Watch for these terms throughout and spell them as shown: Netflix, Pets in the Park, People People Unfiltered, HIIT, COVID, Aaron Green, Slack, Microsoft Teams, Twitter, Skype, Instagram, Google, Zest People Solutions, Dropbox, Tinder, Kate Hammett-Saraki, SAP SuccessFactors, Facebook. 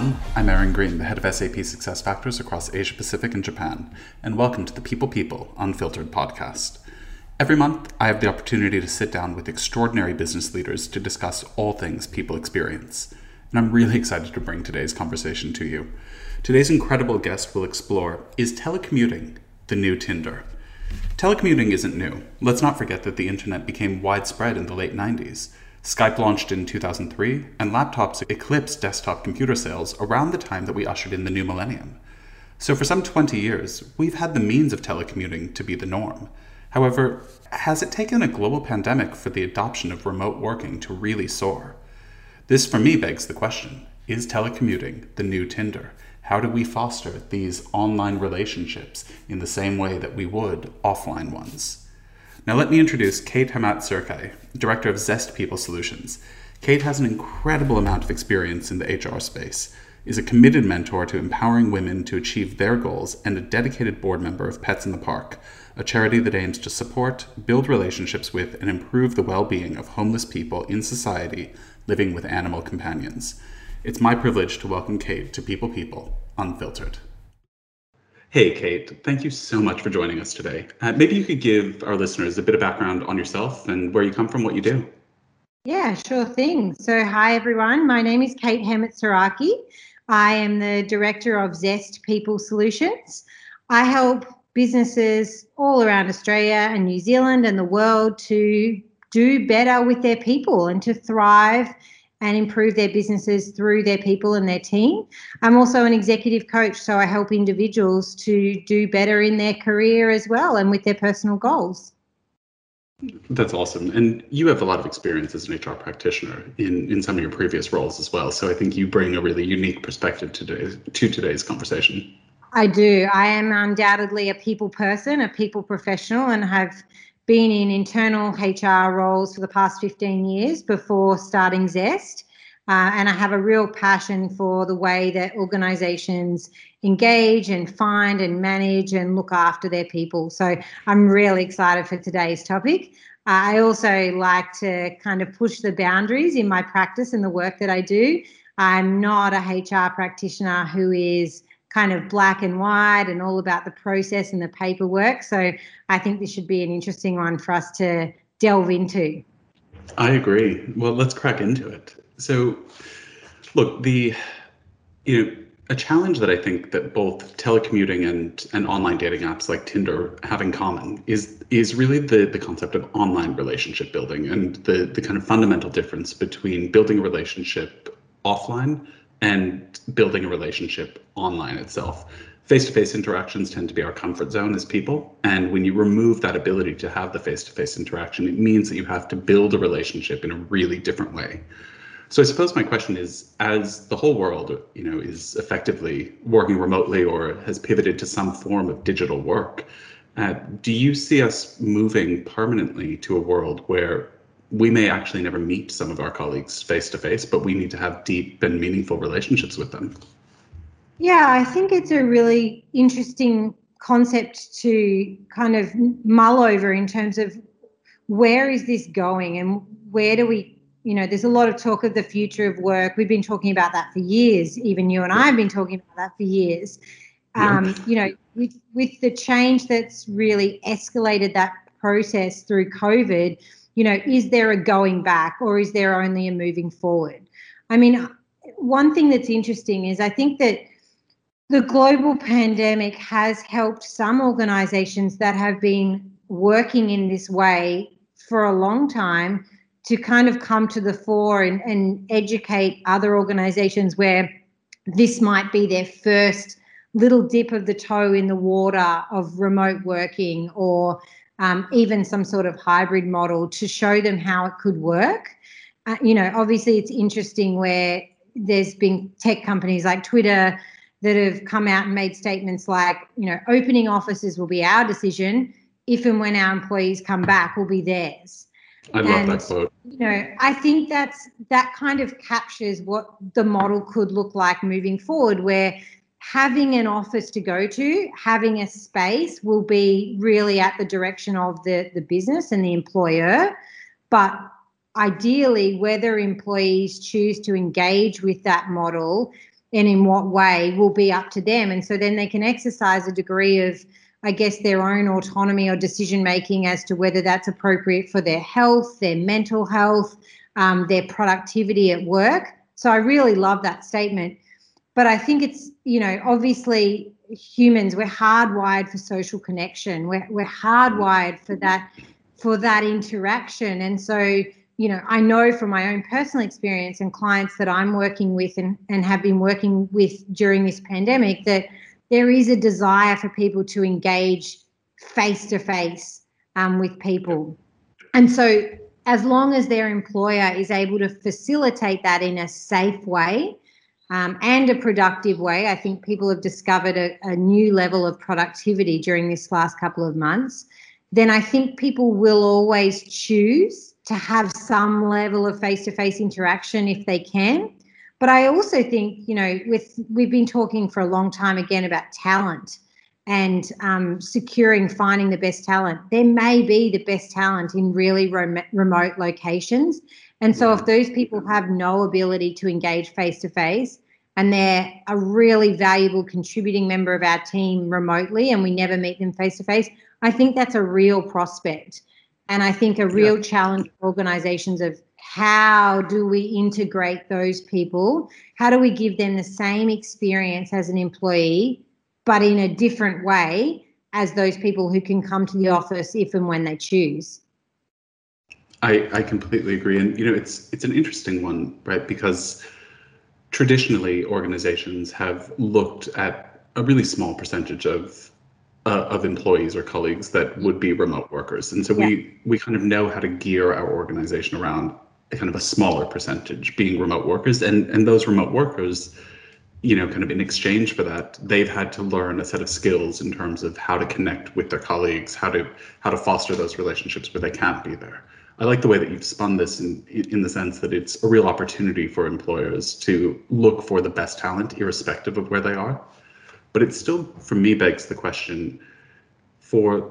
everyone. I'm Aaron Green, the head of SAP SuccessFactors across Asia Pacific and Japan, and welcome to the People People Unfiltered podcast. Every month, I have the opportunity to sit down with extraordinary business leaders to discuss all things people experience, and I'm really excited to bring today's conversation to you. Today's incredible guest will explore, is telecommuting the new Tinder? Telecommuting isn't new. Let's not forget that the internet became widespread in the late 90s. Skype launched in 2003, and laptops eclipsed desktop computer sales around the time that we ushered in the new millennium. So for some 20 years, we've had the means of telecommuting to be the norm. However, has it taken a global pandemic for the adoption of remote working to really soar? This, for me, begs the question, is telecommuting the new Tinder? How do we foster these online relationships in the same way that we would offline ones? Now let me introduce Kate Hammett-Saraki, Director of Zest People Solutions. Kate has an incredible amount of experience in the HR space, is a committed mentor to empowering women to achieve their goals, and a dedicated board member of Pets in the Park, a charity that aims to support, build relationships with, and improve the well-being of homeless people in society living with animal companions. It's my privilege to welcome Kate to People People Unfiltered. Hey, Kate, thank you so much for joining us today. Maybe you could give our listeners a bit of background on yourself and where you come from, what you do. Yeah, sure thing. So hi, everyone. My name is Kate Hammett-Saraki. I am the Director of Zest People Solutions. I help businesses all around Australia and New Zealand and the world to do better with their people and to thrive and improve their businesses through their people and their team. I'm also an executive coach, so I help individuals to do better in their career as well and with their personal goals. That's awesome. And you have a lot of experience as an HR practitioner in some of your previous roles as well. So I think you bring a really unique perspective to today's conversation. I do. I am undoubtedly a people person, a people professional, and have been in internal HR roles for the past 15 years before starting Zest, and I have a real passion for the way that organisations engage and find and manage and look after their people. So I'm really excited for today's topic. I also like to kind of push the boundaries in my practice and the work that I do. I'm not a HR practitioner who is kind of black and white and all about the process and the paperwork. So I think this should be an interesting one for us to delve into. I agree. Well, let's crack into it. So look, a challenge that I think that both telecommuting and online dating apps like Tinder have in common is really the concept of online relationship building and the kind of fundamental difference between building a relationship offline and building a relationship online itself. Face-to-face interactions tend to be our comfort zone as people. And when you remove that ability to have the face-to-face interaction, it means that you have to build a relationship in a really different way. So I suppose my question is, as the whole world, is effectively working remotely or has pivoted to some form of digital work, do you see us moving permanently to a world where we may actually never meet some of our colleagues face-to-face, but we need to have deep and meaningful relationships with them? Yeah, I think it's a really interesting concept to kind of mull over in terms of where is this going and where do we, there's a lot of talk of the future of work. We've been talking about that for years. Even you and I have been talking about that for years. Yeah. With the change that's really escalated that process through COVID, is there a going back or is there only a moving forward? I mean, one thing that's interesting is I think that the global pandemic has helped some organizations that have been working in this way for a long time to kind of come to the fore and educate other organizations where this might be their first little dip of the toe in the water of remote working or even some sort of hybrid model to show them how it could work. Obviously it's interesting where there's been tech companies like Twitter that have come out and made statements like, opening offices will be our decision. If and when our employees come back will be theirs. I love that quote. I think that kind of captures what the model could look like moving forward, where having an office to go to, having a space will be really at the direction of the business and the employer. But ideally, whether employees choose to engage with that model and in what way will be up to them. And so then they can exercise a degree of, I guess, their own autonomy or decision making as to whether that's appropriate for their health, their mental health, their productivity at work. So I really love that statement. But I think it's, you know, obviously humans, we're hardwired for social connection. We're hardwired for that interaction. And so, you know, I know from my own personal experience and clients that I'm working with and have been working with during this pandemic, that there is a desire for people to engage face-to-face with people. And so as long as their employer is able to facilitate that in a safe way, and a productive way, I think people have discovered a new level of productivity during this last couple of months, then I think people will always choose to have some level of face-to-face interaction if they can. But I also think, you know, we've been talking for a long time again about talent and finding the best talent. There may be the best talent in really remote locations. And so if those people have no ability to engage face-to-face and they're a really valuable contributing member of our team remotely and we never meet them face-to-face, I think that's a real prospect. And I think a real challenge for organizations of how do we integrate those people? How do we give them the same experience as an employee, but in a different way as those people who can come to the office if and when they choose? I completely agree. And, you know, it's an interesting one, right? Because traditionally organizations have looked at a really small percentage of employees or colleagues that would be remote workers. And so we kind of know how to gear our organization around a kind of a smaller percentage being remote workers. And those remote workers, you know, kind of in exchange for that, they've had to learn a set of skills in terms of how to connect with their colleagues, how to foster those relationships where they can't be there. I like the way that you've spun this in the sense that it's a real opportunity for employers to look for the best talent, irrespective of where they are. But it still, for me, begs the question for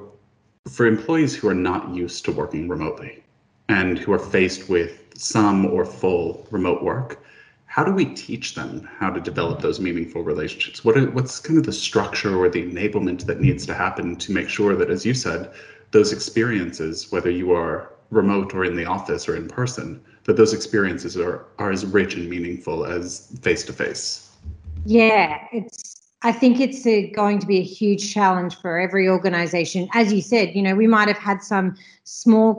employees who are not used to working remotely and who are faced with some or full remote work, how do we teach them how to develop those meaningful relationships? What's kind of the structure or the enablement that needs to happen to make sure that, as you said, those experiences, whether you are remote or in the office or in person, that those experiences are as rich and meaningful as face-to-face? Yeah, I think it's going to be a huge challenge for every organization. As you said, you know, we might have had some small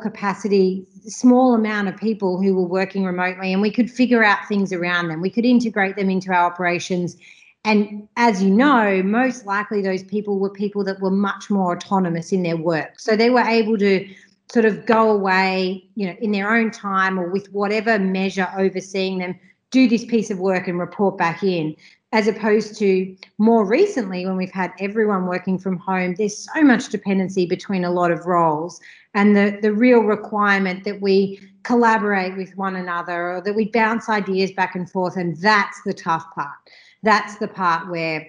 amount of people who were working remotely and we could figure out things around them. We could integrate them into our operations. And as you know, most likely those people that were much more autonomous in their work. So they were able to sort of go away, you know, in their own time or with whatever measure overseeing them, do this piece of work and report back in. As opposed to more recently when we've had everyone working from home, there's so much dependency between a lot of roles and the real requirement that we collaborate with one another or that we bounce ideas back and forth, and that's the tough part. That's the part where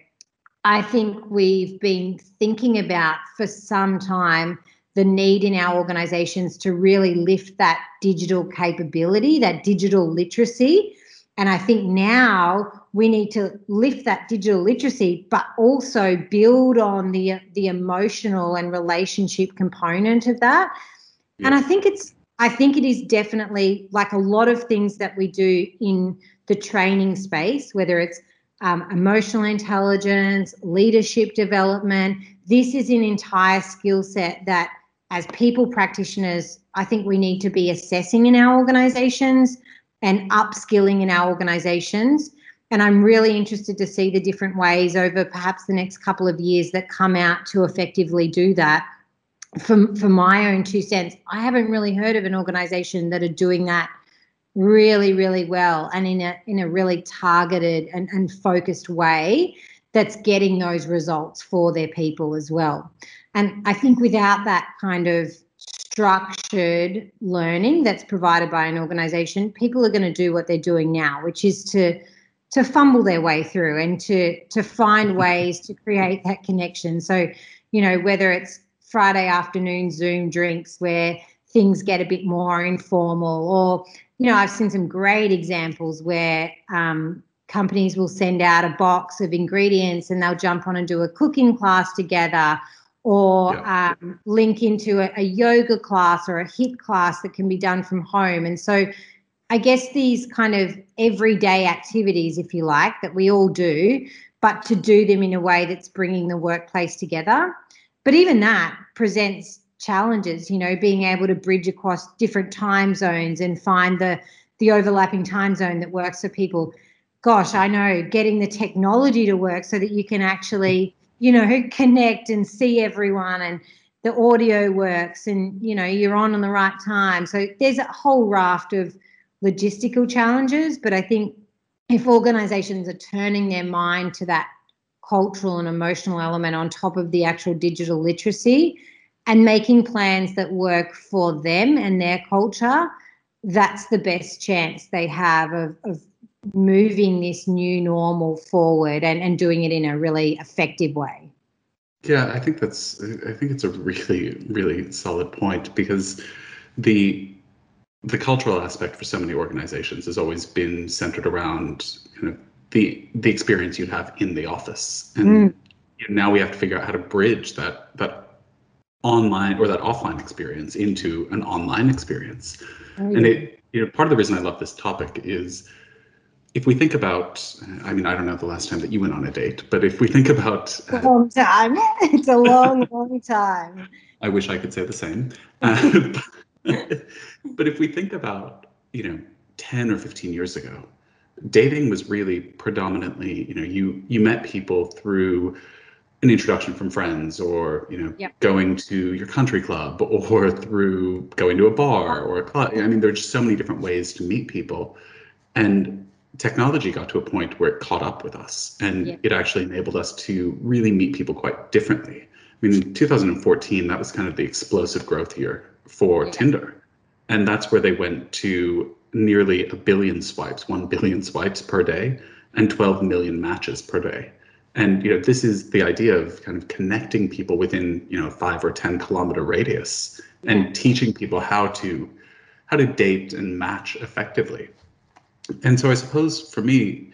I think we've been thinking about for some time the need in our organizations to really lift that digital capability, that digital literacy. And I think now we need to lift that digital literacy, but also build on the emotional and relationship component of that. Yeah. And I think it is definitely, like a lot of things that we do in the training space, whether it's emotional intelligence, leadership development, this is an entire skill set that as people practitioners, I think we need to be assessing in our organizations and upskilling in our organizations. And I'm really interested to see the different ways over perhaps the next couple of years that come out to effectively do that. For my own 2 cents, I haven't really heard of an organization that are doing that really, really well and in a really targeted and focused way that's getting those results for their people as well. And I think without that kind of structured learning that's provided by an organization, people are going to do what they're doing now, which is to fumble their way through and to find ways to create that connection. So, you know, whether it's Friday afternoon Zoom drinks where things get a bit more informal, or, you know, I've seen some great examples where companies will send out a box of ingredients and they'll jump on and do a cooking class together, or link into a yoga class or a HIIT class that can be done from home. And so I guess these kind of everyday activities, if you like, that we all do, but to do them in a way that's bringing the workplace together. But even that presents challenges, you know, being able to bridge across different time zones and find the overlapping time zone that works for people. Gosh, I know, getting the technology to work so that you can actually, you know, connect and see everyone, and the audio works, and, you know, you're on the right time. So there's a whole raft of logistical challenges, but I think if organizations are turning their mind to that cultural and emotional element on top of the actual digital literacy and making plans that work for them and their culture, that's the best chance they have of moving this new normal forward and doing it in a really effective way. Yeah, I think it's a really, really solid point, because the cultural aspect for so many organizations has always been centered around, you know, the experience you'd have in the office. And now we have to figure out how to bridge that online or that offline experience into an online experience. And it, you know, part of the reason I love this topic is, if we think about, I mean, I don't know the last time that you went on a date, but if we think about a long time, it's a long, long time. I wish I could say the same. But if we think about, you know, 10 or 15 years ago, dating was really predominantly, you know, you met people through an introduction from friends, or, you know, going to your country club, or through going to a bar or a club. I mean, there's just so many different ways to meet people. And technology got to a point where it caught up with us, and it actually enabled us to really meet people quite differently. I mean, in 2014, that was kind of the explosive growth year for Tinder. And that's where they went to nearly 1 billion swipes per day, and 12 million matches per day. And, you know, this is the idea of kind of connecting people within, you know, 5 or 10 kilometer radius, and teaching people how to date and match effectively. And so I suppose for me,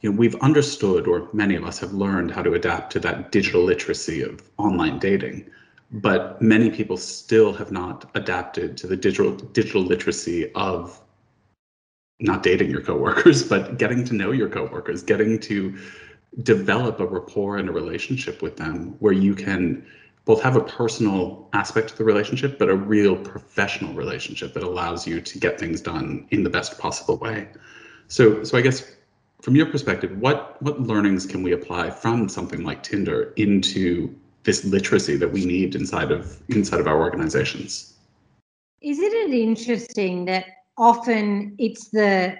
you know, we've understood, or many of us have learned, how to adapt to that digital literacy of online dating. But many people still have not adapted to the digital literacy of not dating your coworkers, but getting to know your coworkers, getting to develop a rapport and a relationship with them where you can both have a personal aspect to the relationship, but a real professional relationship that allows you to get things done in the best possible way. So I guess from your perspective, what learnings can we apply from something like Tinder into this literacy that we need inside of our organizations? Isn't it interesting that often it's the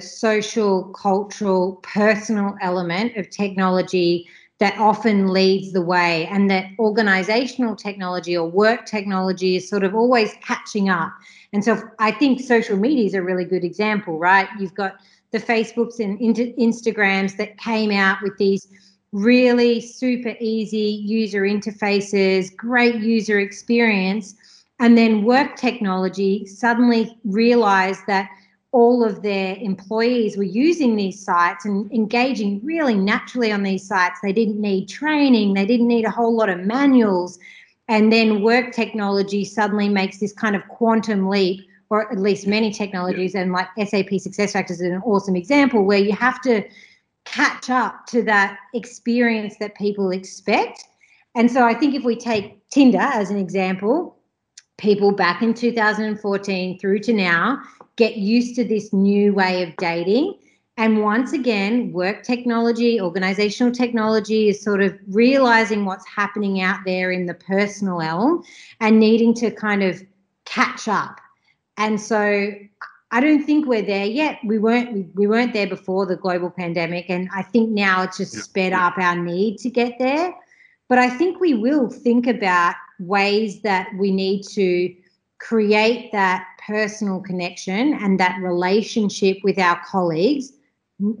social, cultural, personal element of technology that often leads the way, and that organizational technology or work technology is sort of always catching up. And so I think social media is a really good example, right? You've got the Facebooks and Instagrams that came out with these really super easy user interfaces, great user experience, and then work technology suddenly realized that all of their employees were using these sites and engaging really naturally on these sites. They didn't need training. They didn't need a whole lot of manuals. And then work technology suddenly makes this kind of quantum leap, or at least many technologies, and like SAP SuccessFactors is an awesome example, where you have to catch up to that experience that people expect. And so I think if we take Tinder as an example, people back in 2014 through to now get used to this new way of dating. And once again, work technology, organizational technology is sort of realizing what's happening out there in the personal realm and needing to kind of catch up. And so I don't think we're there yet. We weren't there before the global pandemic. And I think now it's just sped up our need to get there. But I think we will think about ways that we need to create that personal connection and that relationship with our colleagues,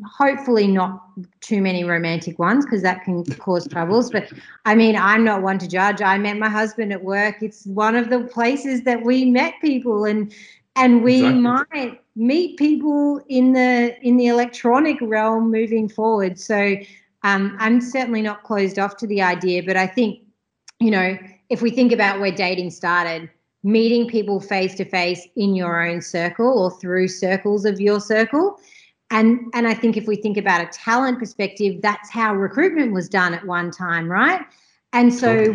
hopefully not too many romantic ones, because that can cause troubles. But I mean, I'm not one to judge. I met my husband at work. It's one of the places that we met people, and And we might meet people in the electronic realm moving forward. So I'm certainly not closed off to the idea, but I think, you know, if we think about where dating started, meeting people face to face in your own circle or through circles of your circle. And I think if we think about a talent perspective, that's how recruitment was done at one time, right? And so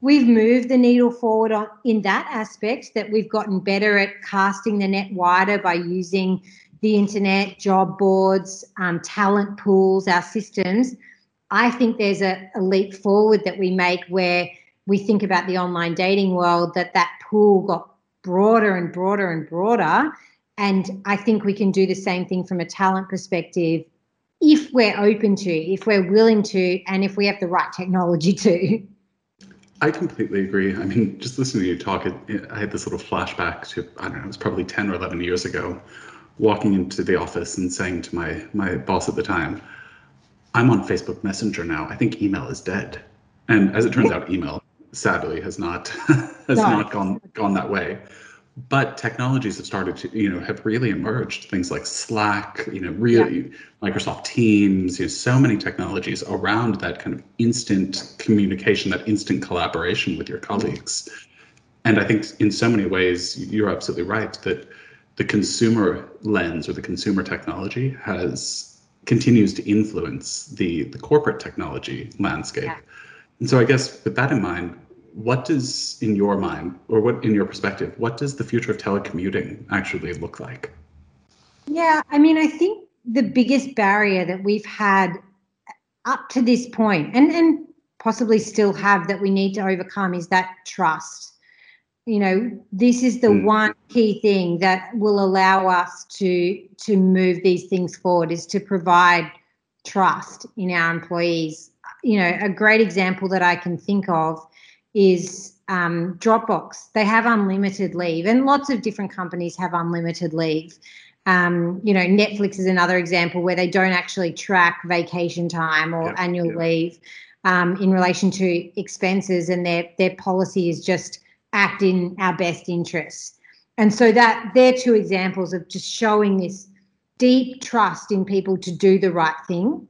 we've moved the needle forward on, in that aspect, that we've gotten better at casting the net wider by using the internet, job boards, talent pools, our systems. I think there's a leap forward that we make where we think about the online dating world, that pool got broader and broader and broader. And I think we can do the same thing from a talent perspective if we're open to, if we're willing to, and if we have the right technology to. I completely agree. I mean, just listening to you talk, I had this little flashback to, I don't know, it was probably 10 or 11 years ago, walking into the office and saying to my boss at the time, I'm on Facebook Messenger now. I think email is dead. And as it turns out, email sadly has not gone that way. But technologies have started to, you know, have really emerged. Things like Slack, you know, really Microsoft Teams, you know, so many technologies around that kind of instant communication, that instant collaboration with your colleagues. And I think in so many ways, you're absolutely right that the consumer lens or the consumer technology continues to influence the corporate technology landscape. Yeah. And so I guess with that in mind, what does, in your mind, or what in your perspective, what does the future of telecommuting actually look like? Yeah, I mean, I think the biggest barrier that we've had up to this point, and possibly still have, that we need to overcome is that trust. You know, this is the one key thing that will allow us to move these things forward, is to provide trust in our employees. You know, a great example that I can think of is Dropbox. They have unlimited leave, and lots of different companies have unlimited leave. You know, Netflix is another example where they don't actually track vacation time or annual leave in relation to expenses, and their policy is just act in our best interests. And so that they're two examples of just showing this deep trust in people to do the right thing.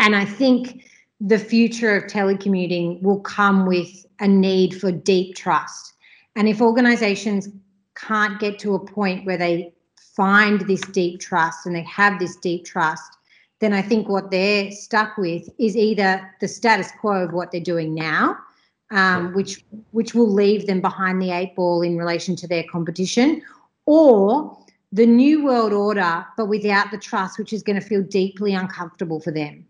And I think the future of telecommuting will come with a need for deep trust. And if organizations can't get to a point where they find this deep trust and they have this deep trust, then I think what they're stuck with is either the status quo of what they're doing now, which will leave them behind the eight ball in relation to their competition, or the new world order, but without the trust, which is going to feel deeply uncomfortable for them.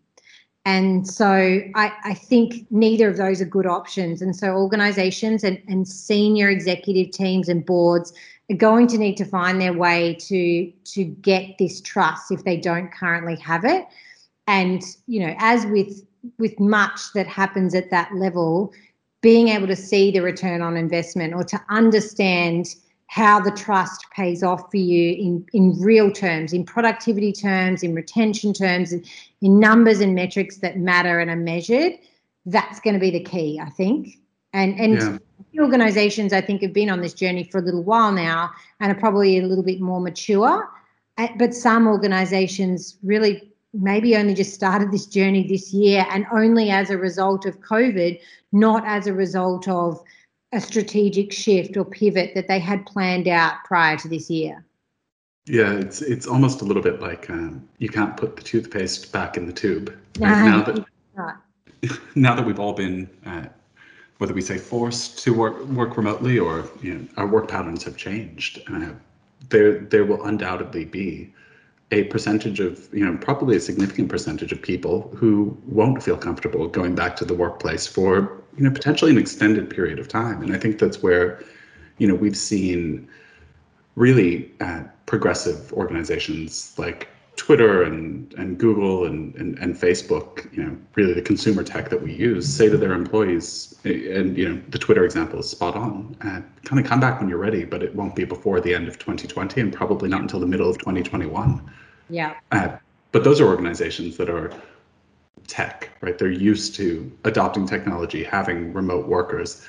And so I think neither of those are good options. And so organizations and senior executive teams and boards are going to need to find their way to get this trust if they don't currently have it. And, you know, as with much that happens at that level, being able to see the return on investment or to understand how the trust pays off for you in real terms, in productivity terms, in retention terms, in numbers and metrics that matter and are measured, that's going to be the key, I think. And organizations, I think, have been on this journey for a little while now and are probably a little bit more mature. But some organizations really maybe only just started this journey this year, and only as a result of COVID, not as a result of a strategic shift or pivot that they had planned out prior to this year. Yeah, it's almost a little bit like you can't put the toothpaste back in the tube. Right? Now that we've all been, whether we say forced to work remotely, or, you know, our work patterns have changed, there will undoubtedly be a percentage of, you know, probably a significant percentage of people who won't feel comfortable going back to the workplace for, you know, potentially an extended period of time. And I think that's where, you know, we've seen really progressive organizations like Twitter and Google and Facebook, you know, really the consumer tech that we use, say to their employees, and, you know, the Twitter example is spot on, kind of come back when you're ready, but it won't be before the end of 2020 and probably not until the middle of 2021. Yeah. But those are organizations that are tech, right? They're used to adopting technology, having remote workers.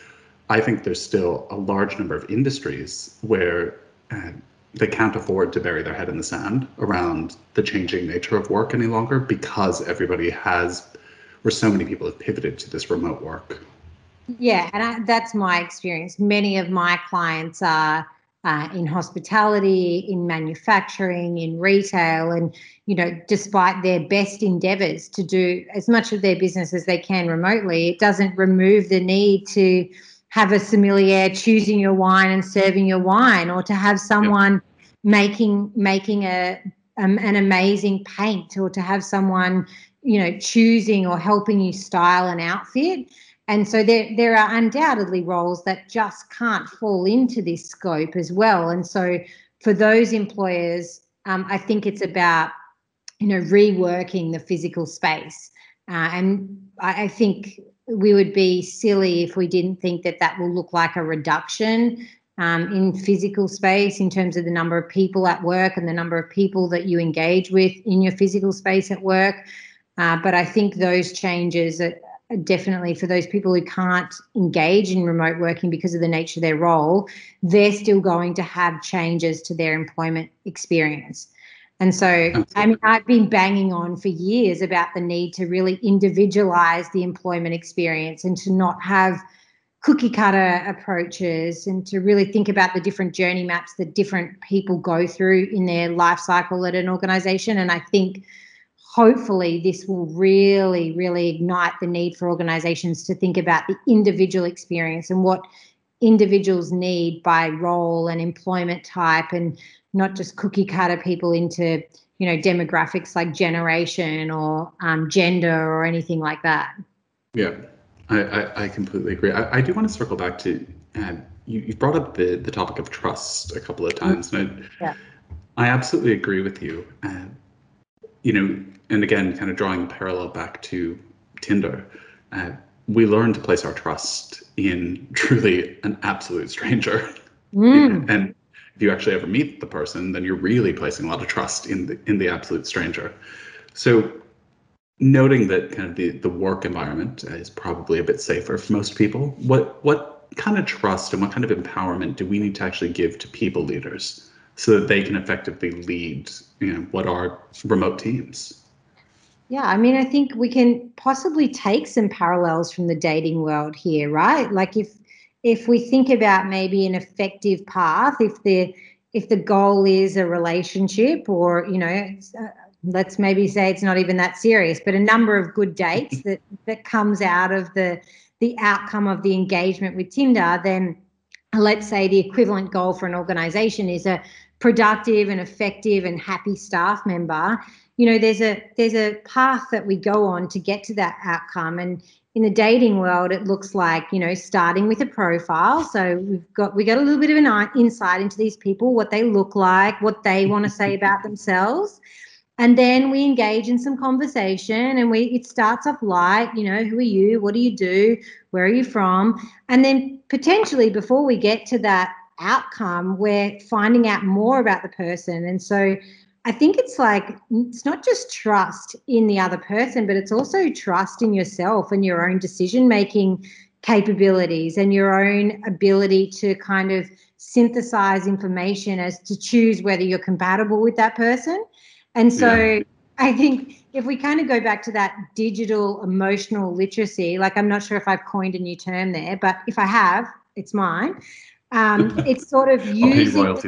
I think there's still a large number of industries where they can't afford to bury their head in the sand around the changing nature of work any longer, because everybody has, or so many people have pivoted to this remote work. Yeah, and that's my experience. Many of my clients are in hospitality, in manufacturing, in retail, and, you know, despite their best endeavours to do as much of their business as they can remotely, it doesn't remove the need to have a sommelier choosing your wine and serving your wine, or to have someone making an amazing paint, or to have someone, you know, choosing or helping you style an outfit. And so there are undoubtedly roles that just can't fall into this scope as well. And so for those employers, I think it's about, you know, reworking the physical space. And I think we would be silly if we didn't think that that will look like a reduction in physical space in terms of the number of people at work and the number of people that you engage with in your physical space at work. But I think those changes are definitely for those people who can't engage in remote working because of the nature of their role, they're still going to have changes to their employment experience. And so, I mean, I've been banging on for years about the need to really individualize the employment experience and to not have cookie cutter approaches, and to really think about the different journey maps that different people go through in their life cycle at an organization. And I think hopefully this will really, really ignite the need for organizations to think about the individual experience and what individuals need by role and employment type, and not just cookie cutter people into, you know, demographics like generation or gender or anything like that. Yeah, I completely agree. I do want to circle back to, you brought up the topic of trust a couple of times, and I absolutely agree with you. You know, and again, kind of drawing a parallel back to Tinder, we learn to place our trust in truly an absolute stranger. And if you actually ever meet the person, then you're really placing a lot of trust in the absolute stranger. So noting that kind of the work environment is probably a bit safer for most people, what kind of trust and what kind of empowerment do we need to actually give to people leaders so that they can effectively lead, you know, what are remote teams? Yeah, I mean, I think we can possibly take some parallels from the dating world here, right? Like if we think about maybe an effective path, if the goal is a relationship, or, you know, let's maybe say it's not even that serious, but a number of good dates that comes out of the outcome of the engagement with Tinder, then let's say the equivalent goal for an organization is a productive and effective and happy staff member. You know, there's a path that we go on to get to that outcome. And in the dating world, it looks like, you know, starting with a profile. So we got a little bit of an insight into these people, what they look like, what they want to say about themselves. And then we engage in some conversation, and it starts off light, you know, who are you? What do you do? Where are you from? And then potentially before we get to that outcome, we're finding out more about the person. And so I think it's like, it's not just trust in the other person, but it's also trust in yourself and your own decision-making capabilities and your own ability to kind of synthesize information as to choose whether you're compatible with that person. And so I think if we kind of go back to that digital emotional literacy, like, I'm not sure if I've coined a new term there, but if I have, it's mine. It's sort of using...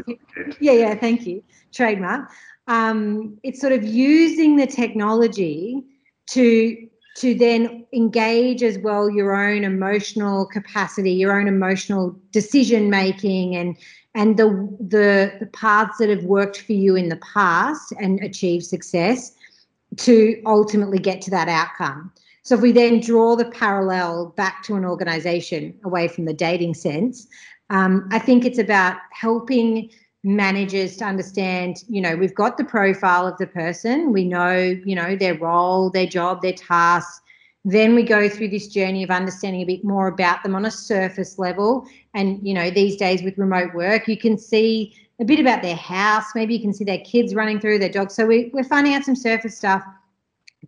Yeah, thank you. Trademark. It's sort of using the technology to then engage as well your own emotional capacity, your own emotional decision making, and the paths that have worked for you in the past and achieved success to ultimately get to that outcome. So if we then draw the parallel back to an organization away from the dating sense, I think it's about helping managers to understand, you know, we've got the profile of the person, we know, you know, their role, their job, their tasks. Then we go through this journey of understanding a bit more about them on a surface level. And, you know, these days with remote work, you can see a bit about their house, maybe you can see their kids running through, their dogs. So we're finding out some surface stuff.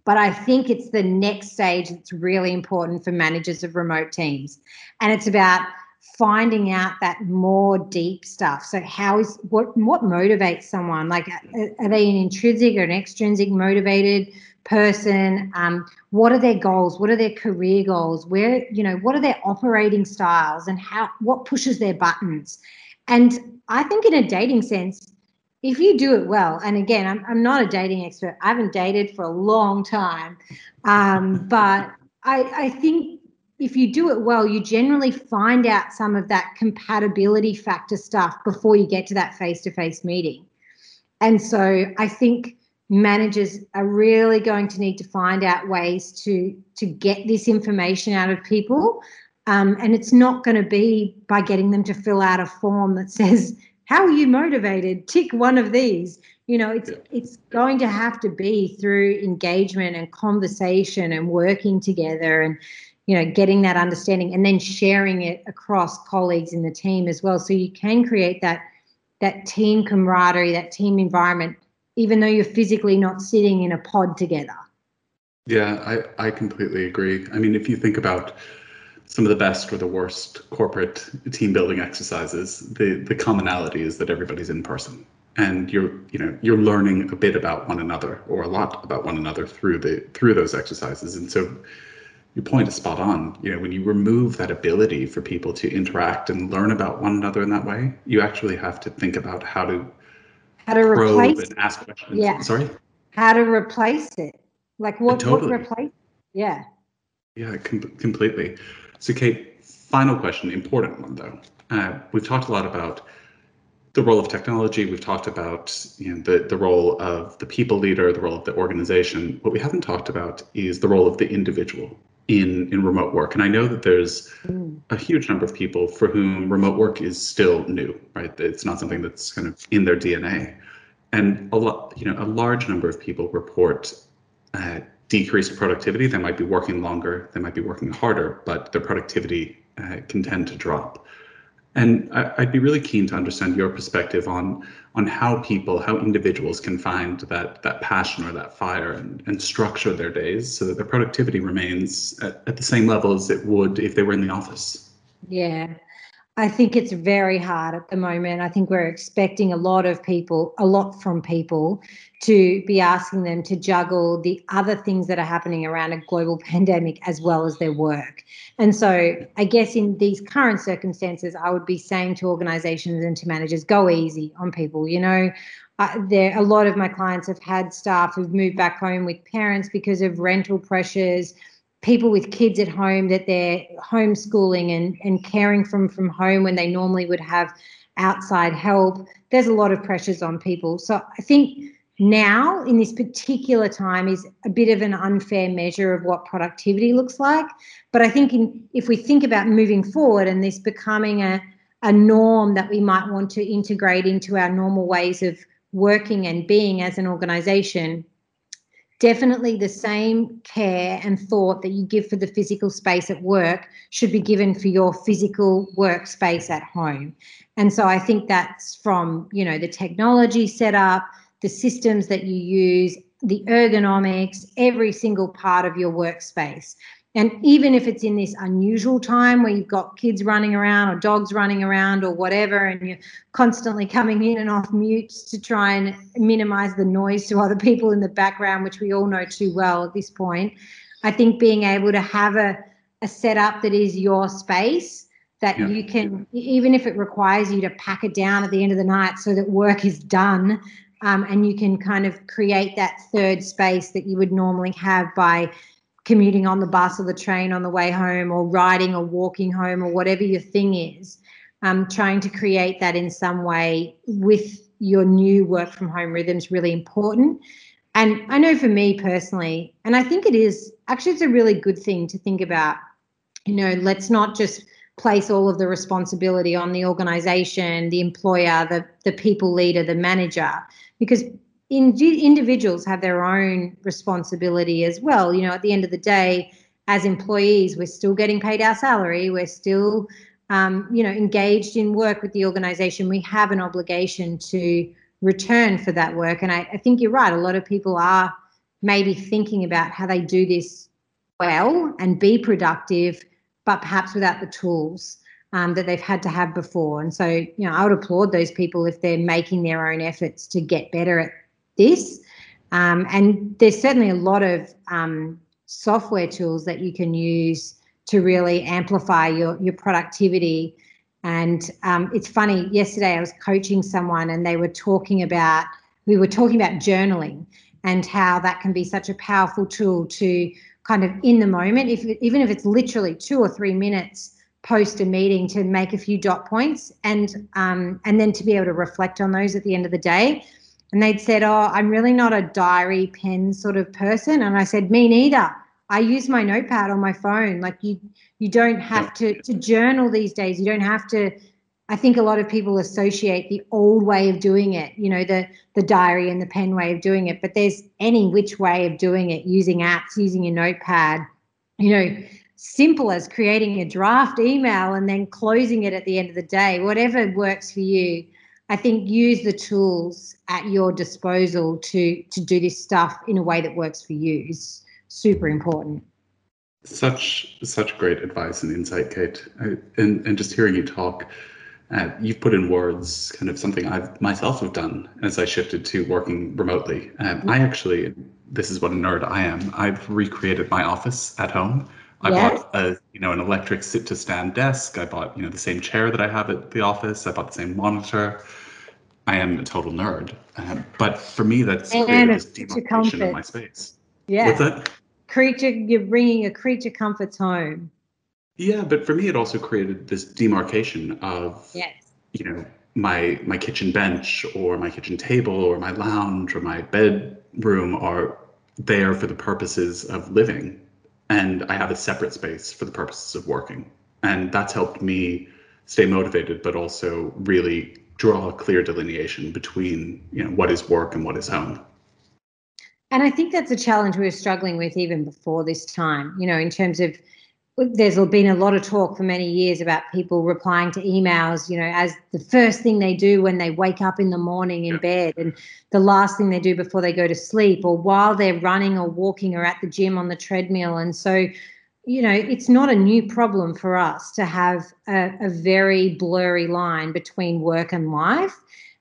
But I think it's the next stage that's really important for managers of remote teams. And it's about finding out that more deep stuff. So how is what motivates someone? Like, are they an intrinsic or an extrinsic motivated person? What are their goals? What are their career goals? Where, you know, what are their operating styles, and how, what pushes their buttons? And I think in a dating sense, if you do it well, and again, I'm not a dating expert. I haven't dated for a long time. But I think if you do it well, you generally find out some of that compatibility factor stuff before you get to that face-to-face meeting. And so I think managers are really going to need to find out ways to get this information out of people. And it's not going to be by getting them to fill out a form that says, how are you motivated? Tick one of these. You know, it's going to have to be through engagement and conversation and working together and, you know, getting that understanding and then sharing it across colleagues in the team as well. So you can create that team camaraderie, that team environment, even though you're physically not sitting in a pod together. Yeah, I completely agree. I mean, if you think about some of the best or the worst corporate team building exercises, the commonality is that everybody's in person, and you're learning a bit about one another, or a lot about one another, through those exercises. And so your point is spot on. You know, when you remove that ability for people to interact and learn about one another in that way, you actually have to think about how to replace and ask questions. Yeah. Sorry? How to replace it. Like what replace? Yeah. Yeah, completely. So Kate, final question, important one though. We've talked a lot about the role of technology. We've talked about, you know, the role of the people leader, the role of the organization. What we haven't talked about is the role of the individual in remote work. And I know that there's a huge number of people for whom remote work is still new, right? It's not something that's kind of in their DNA. And a large number of people report decreased productivity. They might be working longer, they might be working harder, but their productivity can tend to drop. And I'd be really keen to understand your perspective on how individuals can find that passion or that fire and structure their days so that their productivity remains at the same level as it would if they were in the office. Yeah, I think it's very hard at the moment. I think we're expecting a lot from people to be asking them to juggle the other things that are happening around a global pandemic as well as their work. And so I guess in these current circumstances, I would be saying to organizations and to managers, go easy on people. You know, a lot of my clients have had staff who've moved back home with parents because of rental pressures, people with kids at home that they're homeschooling and caring from home when they normally would have outside help. There's a lot of pressures on people. So I think now in this particular time is a bit of an unfair measure of what productivity looks like. But I think if we think about moving forward and this becoming a norm that we might want to integrate into our normal ways of working and being as an organization, definitely the same care and thought that you give for the physical space at work should be given for your physical workspace at home. And so I think that's from, you know, the technology setup, the systems that you use, the ergonomics, every single part of your workspace. And even if it's in this unusual time where you've got kids running around or dogs running around or whatever, and you're constantly coming in and off mutes to try and minimize the noise to other people in the background, which we all know too well at this point, I think being able to have a setup that is your space that you can, even if it requires you to pack it down at the end of the night so that work is done, and you can kind of create that third space that you would normally have by commuting on the bus or the train on the way home, or riding or walking home, or whatever your thing is, trying to create that in some way with your new work from home rhythm is really important. And I know for me personally, and I think it's a really good thing to think about, you know, let's not just place all of the responsibility on the organization, the employer, the people leader, the manager, because individuals have their own responsibility as well. You know, at the end of the day, as employees, we're still getting paid our salary. We're still, engaged in work with the organization. We have an obligation to return for that work. And I think you're right. A lot of people are maybe thinking about how they do this well and be productive, but perhaps without the tools. that they've had to have before. And so, you know, I would applaud those people if they're making their own efforts to get better at this. And there's certainly a lot of software tools that you can use to really amplify your productivity. And it's funny, yesterday I was coaching someone and they were talking about, we were talking about journaling and how that can be such a powerful tool to kind of in the moment, if even if it's literally 2 or 3 minutes post a meeting, to make a few dot points and then to be able to reflect on those at the end of the day. And they'd said, oh, I'm really not a diary pen sort of person. And I said, me neither. I use my notepad on my phone. Like you don't have to journal these days. You don't have to. I think a lot of people associate the old way of doing it, you know, the diary and the pen way of doing it. But there's any which way of doing it, using apps, using your notepad, you know, simple as creating a draft email and then closing it at the end of the day, whatever works for you. I think use the tools at your disposal to do this stuff in a way that works for you is super important. Such great advice and insight, Kate. And just hearing you talk, you've put in words kind of something I myself have done as I shifted to working remotely. I actually, this is what a nerd I am. I've recreated my office at home. I bought an electric sit-to-stand desk. I bought, the same chair that I have at the office. I bought the same monitor. I am a total nerd. But for me, that's this demarcation of my space. Yeah. What's that? You're bringing a creature comforts home. Yeah, but for me, it also created this demarcation of, my kitchen bench or my kitchen table or my lounge or my bedroom are there for the purposes of living. And I have a separate space for the purposes of working. And that's helped me stay motivated, but also really draw a clear delineation between, what is work and what is home. And I think that's a challenge we were struggling with even before this time, in terms of there's been a lot of talk for many years about people replying to emails, as the first thing they do when they wake up in the morning in bed, and the last thing they do before they go to sleep, or while they're running or walking or at the gym on the treadmill. And so, it's not a new problem for us to have a very blurry line between work and life.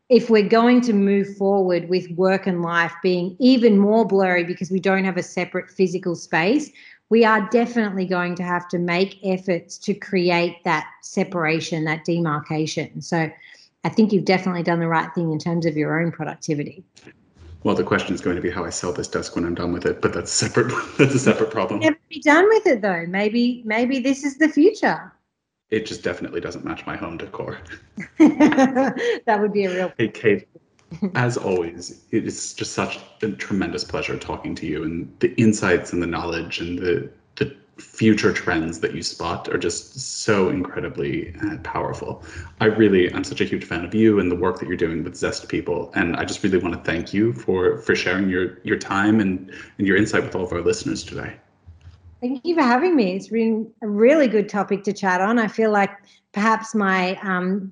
If we're going to move forward with work and life being even more blurry because we don't have a separate physical space, we are definitely going to have to make efforts to create that separation, that demarcation. So I think you've definitely done the right thing in terms of your own productivity. Well, the question is going to be how I sell this desk when I'm done with it, but that's a separate problem. Never be done with it though. Maybe this is the future. It just definitely doesn't match my home decor. That would be a real problem. Hey, Kate. As always, it is just such a tremendous pleasure talking to you, and the insights and the knowledge and the future trends that you spot are just so incredibly powerful. I'm such a huge fan of you and the work that you're doing with Zest People, and I just really want to thank you for sharing your time and your insight with all of our listeners today. Thank you for having me. It's been a really good topic to chat on. I feel like perhaps my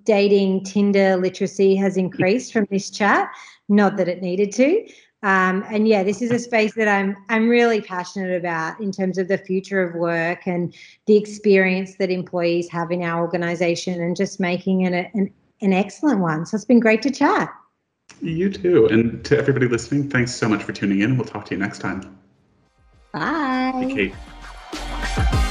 dating Tinder literacy has increased from this chat, not that it needed to. And yeah, this is a space that I'm really passionate about in terms of the future of work and the experience that employees have in our organization, and just making it an excellent one. So it's been great to chat. You too. And to everybody listening, thanks so much for tuning in. We'll talk to you next time. Bye. Hey, Kate.